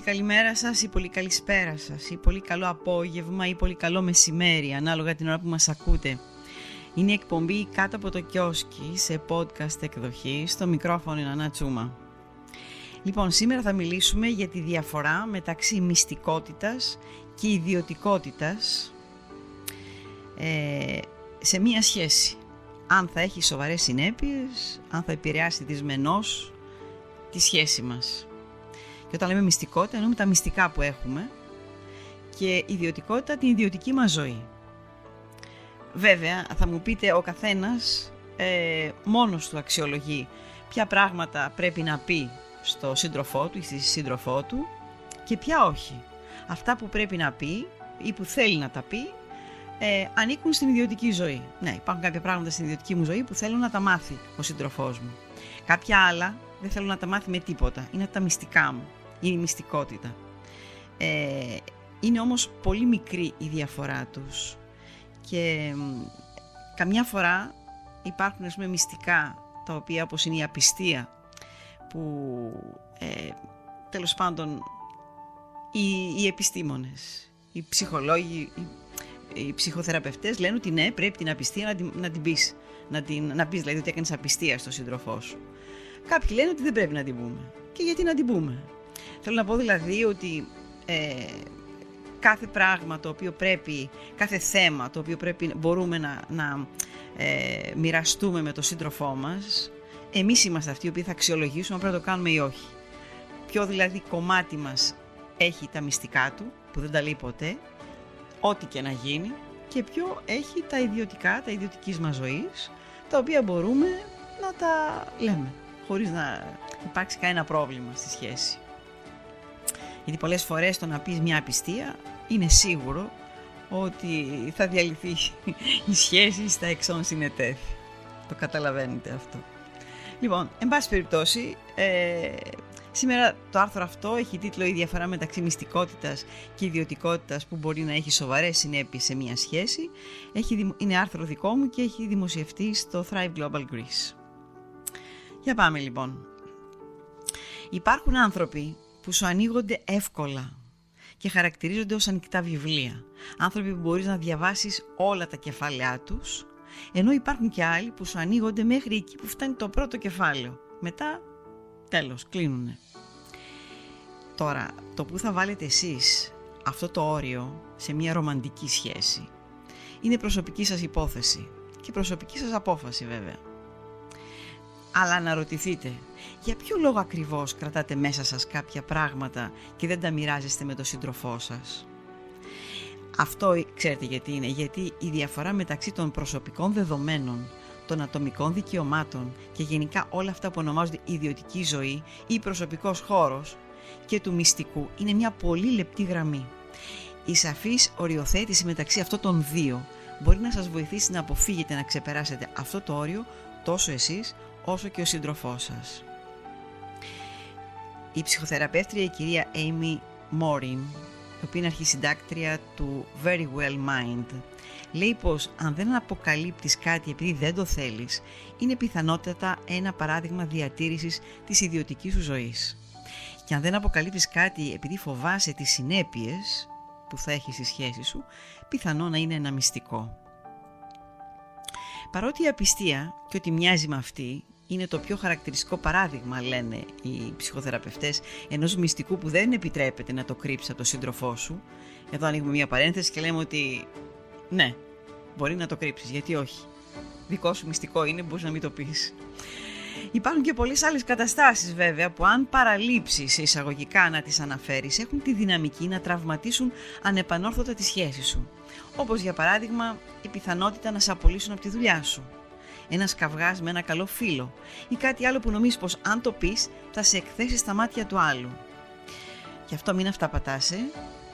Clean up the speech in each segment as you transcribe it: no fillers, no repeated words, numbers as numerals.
πολύ καλή μέρα σας ή πολύ καλησπέρα σας ή πολύ καλό απόγευμα ή πολύ καλό μεσημέρι, ανάλογα την ώρα που μας ακούτε. Είναι η εκπομπή «Κάτω από το κιόσκι» σε podcast εκδοχή, στο μικρόφωνο Νανά Τσούμα. Λοιπόν, σήμερα θα μιλήσουμε για τη διαφορά μεταξύ μυστικότητας και ιδιωτικότητας σε μία σχέση. Αν θα έχει σοβαρές συνέπειες, αν θα επηρεάσει δυσμενώς τη σχέση μας. Και όταν λέμε μυστικότητα, εννοούμε τα μυστικά που έχουμε και ιδιωτικότητα, την ιδιωτική μας ζωή. Βέβαια, θα μου πείτε, ο καθένας μόνος του αξιολογεί ποια πράγματα πρέπει να πει στο σύντροφό του ή στη σύντροφό του και ποια όχι. Αυτά που πρέπει να πει ή που θέλει να τα πει ανήκουν στην ιδιωτική ζωή. Ναι, υπάρχουν κάποια πράγματα στην ιδιωτική μου ζωή που θέλω να τα μάθει ο σύντροφός μου. Κάποια άλλα δεν θέλω να τα μάθει με τίποτα. Είναι τα μυστικά μου. Είναι η μυστικότητα. Είναι όμως πολύ μικρή η διαφορά τους. Και καμιά φορά υπάρχουν, ας πούμε, μυστικά τα οποία, όπως είναι η απιστία, που τέλος πάντων οι επιστήμονες, οι ψυχολόγοι, οι ψυχοθεραπευτές λένε ότι ναι, πρέπει την απιστία να την πεις. Να πεις δηλαδή ότι έκανες απιστία στον σύντροφό σου. Κάποιοι λένε ότι δεν πρέπει να την πούμε. Και γιατί να την πούμε? Θέλω να πω δηλαδή ότι κάθε πράγμα το οποίο πρέπει, κάθε θέμα το οποίο πρέπει, μπορούμε να μοιραστούμε με τον σύντροφό μας, εμείς είμαστε αυτοί οι οποίοι θα αξιολογήσουμε αν πρέπει να το κάνουμε ή όχι. Ποιο δηλαδή κομμάτι μας έχει τα μυστικά του, που δεν τα λέει ποτέ, ό,τι και να γίνει, και ποιο έχει τα ιδιωτικά, τα ιδιωτικής μας ζωής, τα οποία μπορούμε να τα λέμε, χωρίς να υπάρξει κανένα πρόβλημα στη σχέση. Γιατί πολλές φορές το να πεις μια απιστία είναι σίγουρο ότι θα διαλυθεί η σχέση στα εξών συνετέθη. Το καταλαβαίνετε αυτό. Λοιπόν, εν πάση περιπτώσει, σήμερα το άρθρο αυτό έχει τίτλο «Η διαφορά μεταξύ μυστικότητας και ιδιωτικότητας που μπορεί να έχει σοβαρές συνέπειες σε μια σχέση». Είναι άρθρο δικό μου και έχει δημοσιευτεί στο Thrive Global Greece. Για πάμε λοιπόν. Υπάρχουν άνθρωποι που σου ανοίγονται εύκολα και χαρακτηρίζονται ως ανοιχτά βιβλία. Άνθρωποι που μπορείς να διαβάσεις όλα τα κεφάλαιά τους, ενώ υπάρχουν και άλλοι που σου ανοίγονται μέχρι εκεί που φτάνει το πρώτο κεφάλαιο. Μετά, τέλος, κλείνουνε. Τώρα, το που θα βάλετε εσείς αυτό το όριο σε μια ρομαντική σχέση είναι προσωπική σας υπόθεση και προσωπική σας απόφαση βέβαια. Αλλά αναρωτηθείτε, για ποιο λόγο ακριβώς κρατάτε μέσα σας κάποια πράγματα και δεν τα μοιράζεστε με τον σύντροφό σας? Αυτό ξέρετε γιατί είναι? Γιατί η διαφορά μεταξύ των προσωπικών δεδομένων, των ατομικών δικαιωμάτων και γενικά όλα αυτά που ονομάζονται ιδιωτική ζωή ή προσωπικός χώρος και του μυστικού είναι μια πολύ λεπτή γραμμή. Η σαφής οριοθέτηση μεταξύ αυτών των δύο μπορεί να σας βοηθήσει να αποφύγετε να ξεπεράσετε αυτό το όριο τόσο εσείς όσο και ο σύντροφός σας. Η ψυχοθεραπεύτρια η κυρία Amy Morin, η οποία είναι αρχισυντάκτρια του Very Well Mind, λέει πως αν δεν αποκαλύπτεις κάτι επειδή δεν το θέλεις, είναι πιθανότατα ένα παράδειγμα διατήρησης της ιδιωτικής σου ζωής. Και αν δεν αποκαλύπτεις κάτι επειδή φοβάσαι τις συνέπειες που θα έχει στη σχέση σου, πιθανό να είναι ένα μυστικό. Παρότι η απιστία και ότι μοιάζει με αυτή είναι το πιο χαρακτηριστικό παράδειγμα, λένε οι ψυχοθεραπευτές, ενός μυστικού που δεν επιτρέπεται να το κρύψει από τον σύντροφό σου. Εδώ ανοίγουμε μια παρένθεση και λέμε ότι ναι, μπορεί να το κρύψεις, γιατί όχι. Δικό σου μυστικό είναι, μπορείς να μην το πεις. Υπάρχουν και πολλές άλλες καταστάσεις βέβαια που, αν παραλείψεις εισαγωγικά να τις αναφέρεις, έχουν τη δυναμική να τραυματίσουν ανεπανόρθωτα τη σχέση σου. Όπως για παράδειγμα η πιθανότητα να σε απολύσουν από τη δουλειά σου, ένας καυγάς με ένα καλό φίλο ή κάτι άλλο που νομίζεις πως αν το πεις θα σε εκθέσει στα μάτια του άλλου. Γι' αυτό μην αυταπατάσαι.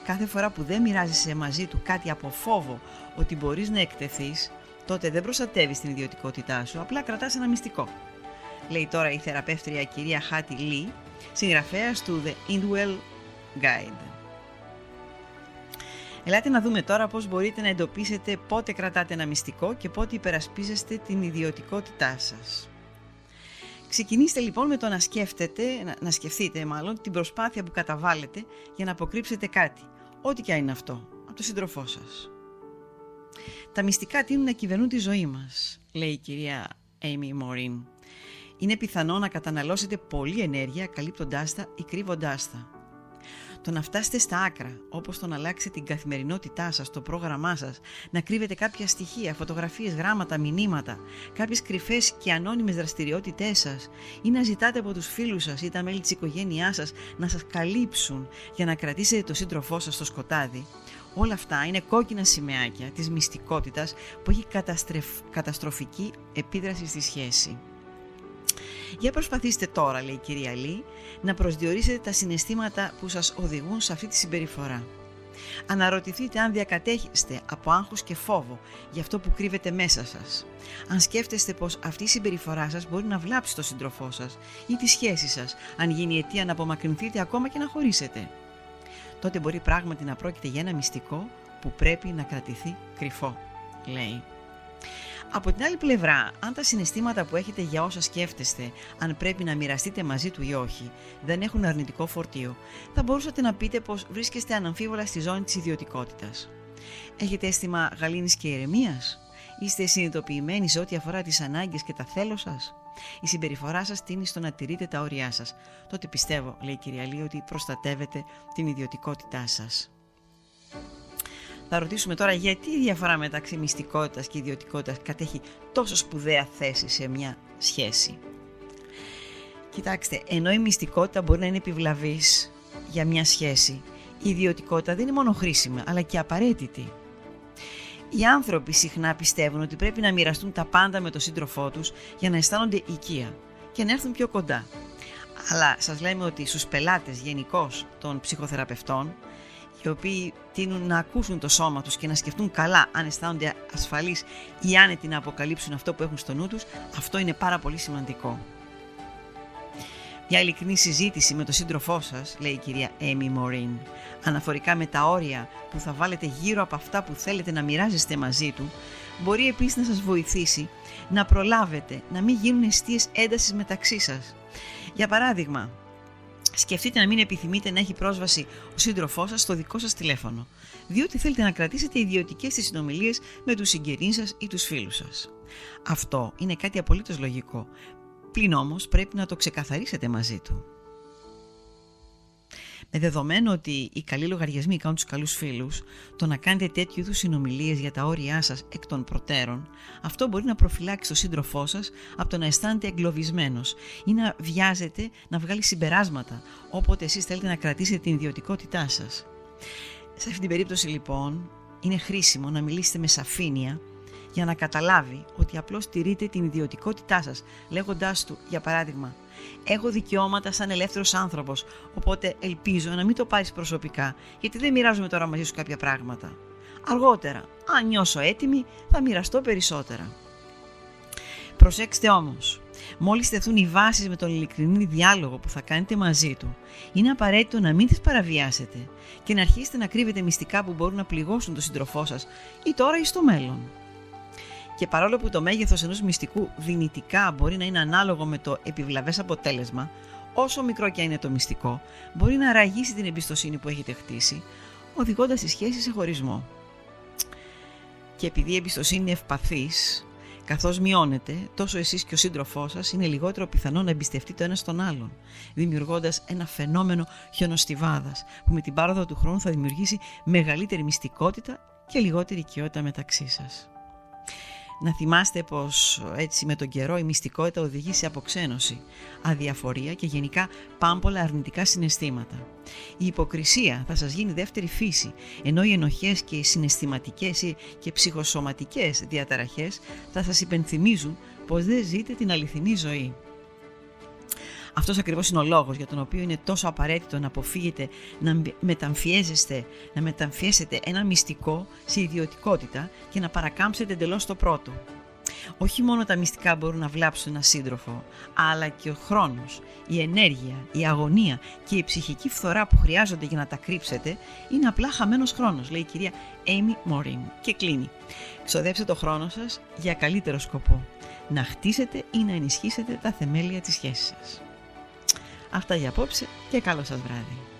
Κάθε φορά που δεν μοιράζεσαι μαζί του κάτι από φόβο ότι μπορείς να εκτεθείς, τότε δεν προστατεύεις την ιδιωτικότητά σου, απλά κρατάς ένα μυστικό. Λέει τώρα η θεραπεύτρια κυρία Χάτι Λι, συγγραφέας του The Indwell Guide. Ελάτε να δούμε τώρα πώς μπορείτε να εντοπίσετε πότε κρατάτε ένα μυστικό και πότε υπερασπίζεστε την ιδιωτικότητά σας. Ξεκινήστε λοιπόν με το να σκέφτετε, να σκεφτείτε μάλλον την προσπάθεια που καταβάλλετε για να αποκρύψετε κάτι, ό,τι και αν είναι αυτό, από τον σύντροφό σας. Τα μυστικά τείνουν να κυβερνούν τη ζωή μας, λέει η κυρία Amy Morin. Είναι πιθανό να καταναλώσετε πολλή ενέργεια καλύπτοντάς τα ή κρύβοντάς τα. Το να φτάσετε στα άκρα, όπως το να αλλάξετε την καθημερινότητά σας, το πρόγραμμά σας, να κρύβετε κάποια στοιχεία, φωτογραφίες, γράμματα, μηνύματα, κάποιες κρυφές και ανώνυμες δραστηριότητές σας, ή να ζητάτε από τους φίλους σας ή τα μέλη της οικογένειάς σας να σας καλύψουν για να κρατήσετε το σύντροφό σας στο σκοτάδι, όλα αυτά είναι κόκκινα σημαίακια της μυστικότητας που έχει καταστροφική επίδραση στη σχέση. Για προσπαθήστε τώρα, λέει η κυρία Λι, να προσδιορίσετε τα συναισθήματα που σας οδηγούν σε αυτή τη συμπεριφορά. Αναρωτηθείτε αν διακατέχεστε από άγχος και φόβο για αυτό που κρύβεται μέσα σας. Αν σκέφτεστε πως αυτή η συμπεριφορά σας μπορεί να βλάψει τον σύντροφό σας ή τη σχέση σας, αν γίνει αιτία να απομακρυνθείτε ακόμα και να χωρίσετε. Τότε μπορεί πράγματι να πρόκειται για ένα μυστικό που πρέπει να κρατηθεί κρυφό, λέει. Από την άλλη πλευρά, αν τα συναισθήματα που έχετε για όσα σκέφτεστε, αν πρέπει να μοιραστείτε μαζί του ή όχι, δεν έχουν αρνητικό φορτίο, θα μπορούσατε να πείτε πως βρίσκεστε αναμφίβολα στη ζώνη της ιδιωτικότητας. Έχετε αίσθημα γαλήνης και ηρεμίας? Είστε συνειδητοποιημένοι σε ό,τι αφορά τις ανάγκες και τα θέλω σας? Η συμπεριφορά σας τείνει στο να τηρείτε τα όρια σας. Τότε πιστεύω, λέει η κυρία Λί, ότι προστατεύετε την ιδιωτικότητά σας. Θα ρωτήσουμε τώρα γιατί η διαφορά μεταξύ μυστικότητας και ιδιωτικότητας κατέχει τόσο σπουδαία θέση σε μια σχέση. Κοιτάξτε, ενώ η μυστικότητα μπορεί να είναι επιβλαβής για μια σχέση, η ιδιωτικότητα δεν είναι μόνο χρήσιμη, αλλά και απαραίτητη. Οι άνθρωποι συχνά πιστεύουν ότι πρέπει να μοιραστούν τα πάντα με τον σύντροφό τους για να αισθάνονται οικία και να έρθουν πιο κοντά. Αλλά σας λέμε ότι στους πελάτες γενικώς των ψυχοθεραπευτών, οι οποίοι τείνουν να ακούσουν το σώμα τους και να σκεφτούν καλά αν αισθάνονται ασφαλείς ή άνετοι να αποκαλύψουν αυτό που έχουν στο νου τους, αυτό είναι πάρα πολύ σημαντικό. Μια ειλικρινή συζήτηση με τον σύντροφό σας, λέει η κυρία Amy Morin, αναφορικά με τα όρια που θα βάλετε γύρω από αυτά που θέλετε να μοιράζεστε μαζί του, μπορεί επίσης να σας βοηθήσει να προλάβετε να μην γίνουν εστίες έντασης μεταξύ σας. Για παράδειγμα, σκεφτείτε να μην επιθυμείτε να έχει πρόσβαση ο σύντροφός σας στο δικό σας τηλέφωνο, διότι θέλετε να κρατήσετε ιδιωτικές τις συνομιλίες με τους συγγενείς σας ή τους φίλους σας. Αυτό είναι κάτι απολύτως λογικό, πλην όμως πρέπει να το ξεκαθαρίσετε μαζί του. Με δεδομένο ότι οι καλοί λογαριασμοί κάνουν τους καλούς φίλους, το να κάνετε τέτοιου είδους συνομιλίες για τα όρια σας εκ των προτέρων, αυτό μπορεί να προφυλάξει τον σύντροφό σας από το να αισθάνεται εγκλωβισμένος ή να βιάζεται να βγάλει συμπεράσματα, όποτε εσείς θέλετε να κρατήσετε την ιδιωτικότητά σας. Σε αυτή την περίπτωση λοιπόν είναι χρήσιμο να μιλήσετε με σαφήνεια για να καταλάβει ότι απλώς τηρείτε την ιδιωτικότητά σας, λέγοντάς του, για παράδειγμα, «Έχω δικαιώματα σαν ελεύθερος άνθρωπος, οπότε ελπίζω να μην το πάρεις προσωπικά, γιατί δεν μοιράζομαι τώρα μαζί σου κάποια πράγματα. Αργότερα, αν νιώσω έτοιμη, θα μοιραστώ περισσότερα». Προσέξτε όμως, μόλις τεθούν οι βάσεις με τον ειλικρινή διάλογο που θα κάνετε μαζί του, είναι απαραίτητο να μην τις παραβιάσετε και να αρχίσετε να κρύβετε μυστικά που μπορούν να πληγώσουν τον σύντροφό σας ή τώρα ή στο μέλλον. Και παρόλο που το μέγεθος ενός μυστικού δυνητικά μπορεί να είναι ανάλογο με το επιβλαβές αποτέλεσμα, όσο μικρό και αν είναι το μυστικό, μπορεί να ραγίσει την εμπιστοσύνη που έχετε χτίσει, οδηγώντας τη σχέση σε χωρισμό. Και επειδή η εμπιστοσύνη είναι ευπαθής, καθώς μειώνεται, τόσο εσείς και ο σύντροφός σας είναι λιγότερο πιθανό να εμπιστευτεί το ένα στον άλλον, δημιουργώντας ένα φαινόμενο χιονοστιβάδας, που με την πάροδο του χρόνου θα δημιουργήσει μεγαλύτερη μυστικότητα και λιγότερη οικειότητα μεταξύ σας. Να θυμάστε πως έτσι με τον καιρό η μυστικότητα οδηγεί σε αποξένωση, αδιαφορία και γενικά πάμπολα αρνητικά συναισθήματα. Η υποκρισία θα σας γίνει δεύτερη φύση, ενώ οι ενοχές και οι συναισθηματικές και ψυχοσωματικές διαταραχές θα σας υπενθυμίζουν πως δεν ζείτε την αληθινή ζωή. Αυτός ακριβώς είναι ο λόγος για τον οποίο είναι τόσο απαραίτητο να αποφύγετε να μεταμφιέσετε ένα μυστικό σε ιδιωτικότητα και να παρακάμψετε εντελώς το πρώτο. Όχι μόνο τα μυστικά μπορούν να βλάψουν έναν σύντροφο, αλλά και ο χρόνος, η ενέργεια, η αγωνία και η ψυχική φθορά που χρειάζονται για να τα κρύψετε είναι απλά χαμένος χρόνος, λέει η κυρία Amy Morin. Και κλείνει. Ξοδέψτε το χρόνο σας για καλύτερο σκοπό. να χτίσετε ή να ενισχύσετε τα θεμέλια της σχέσης σας. Αυτά για απόψε και καλό σας βράδυ.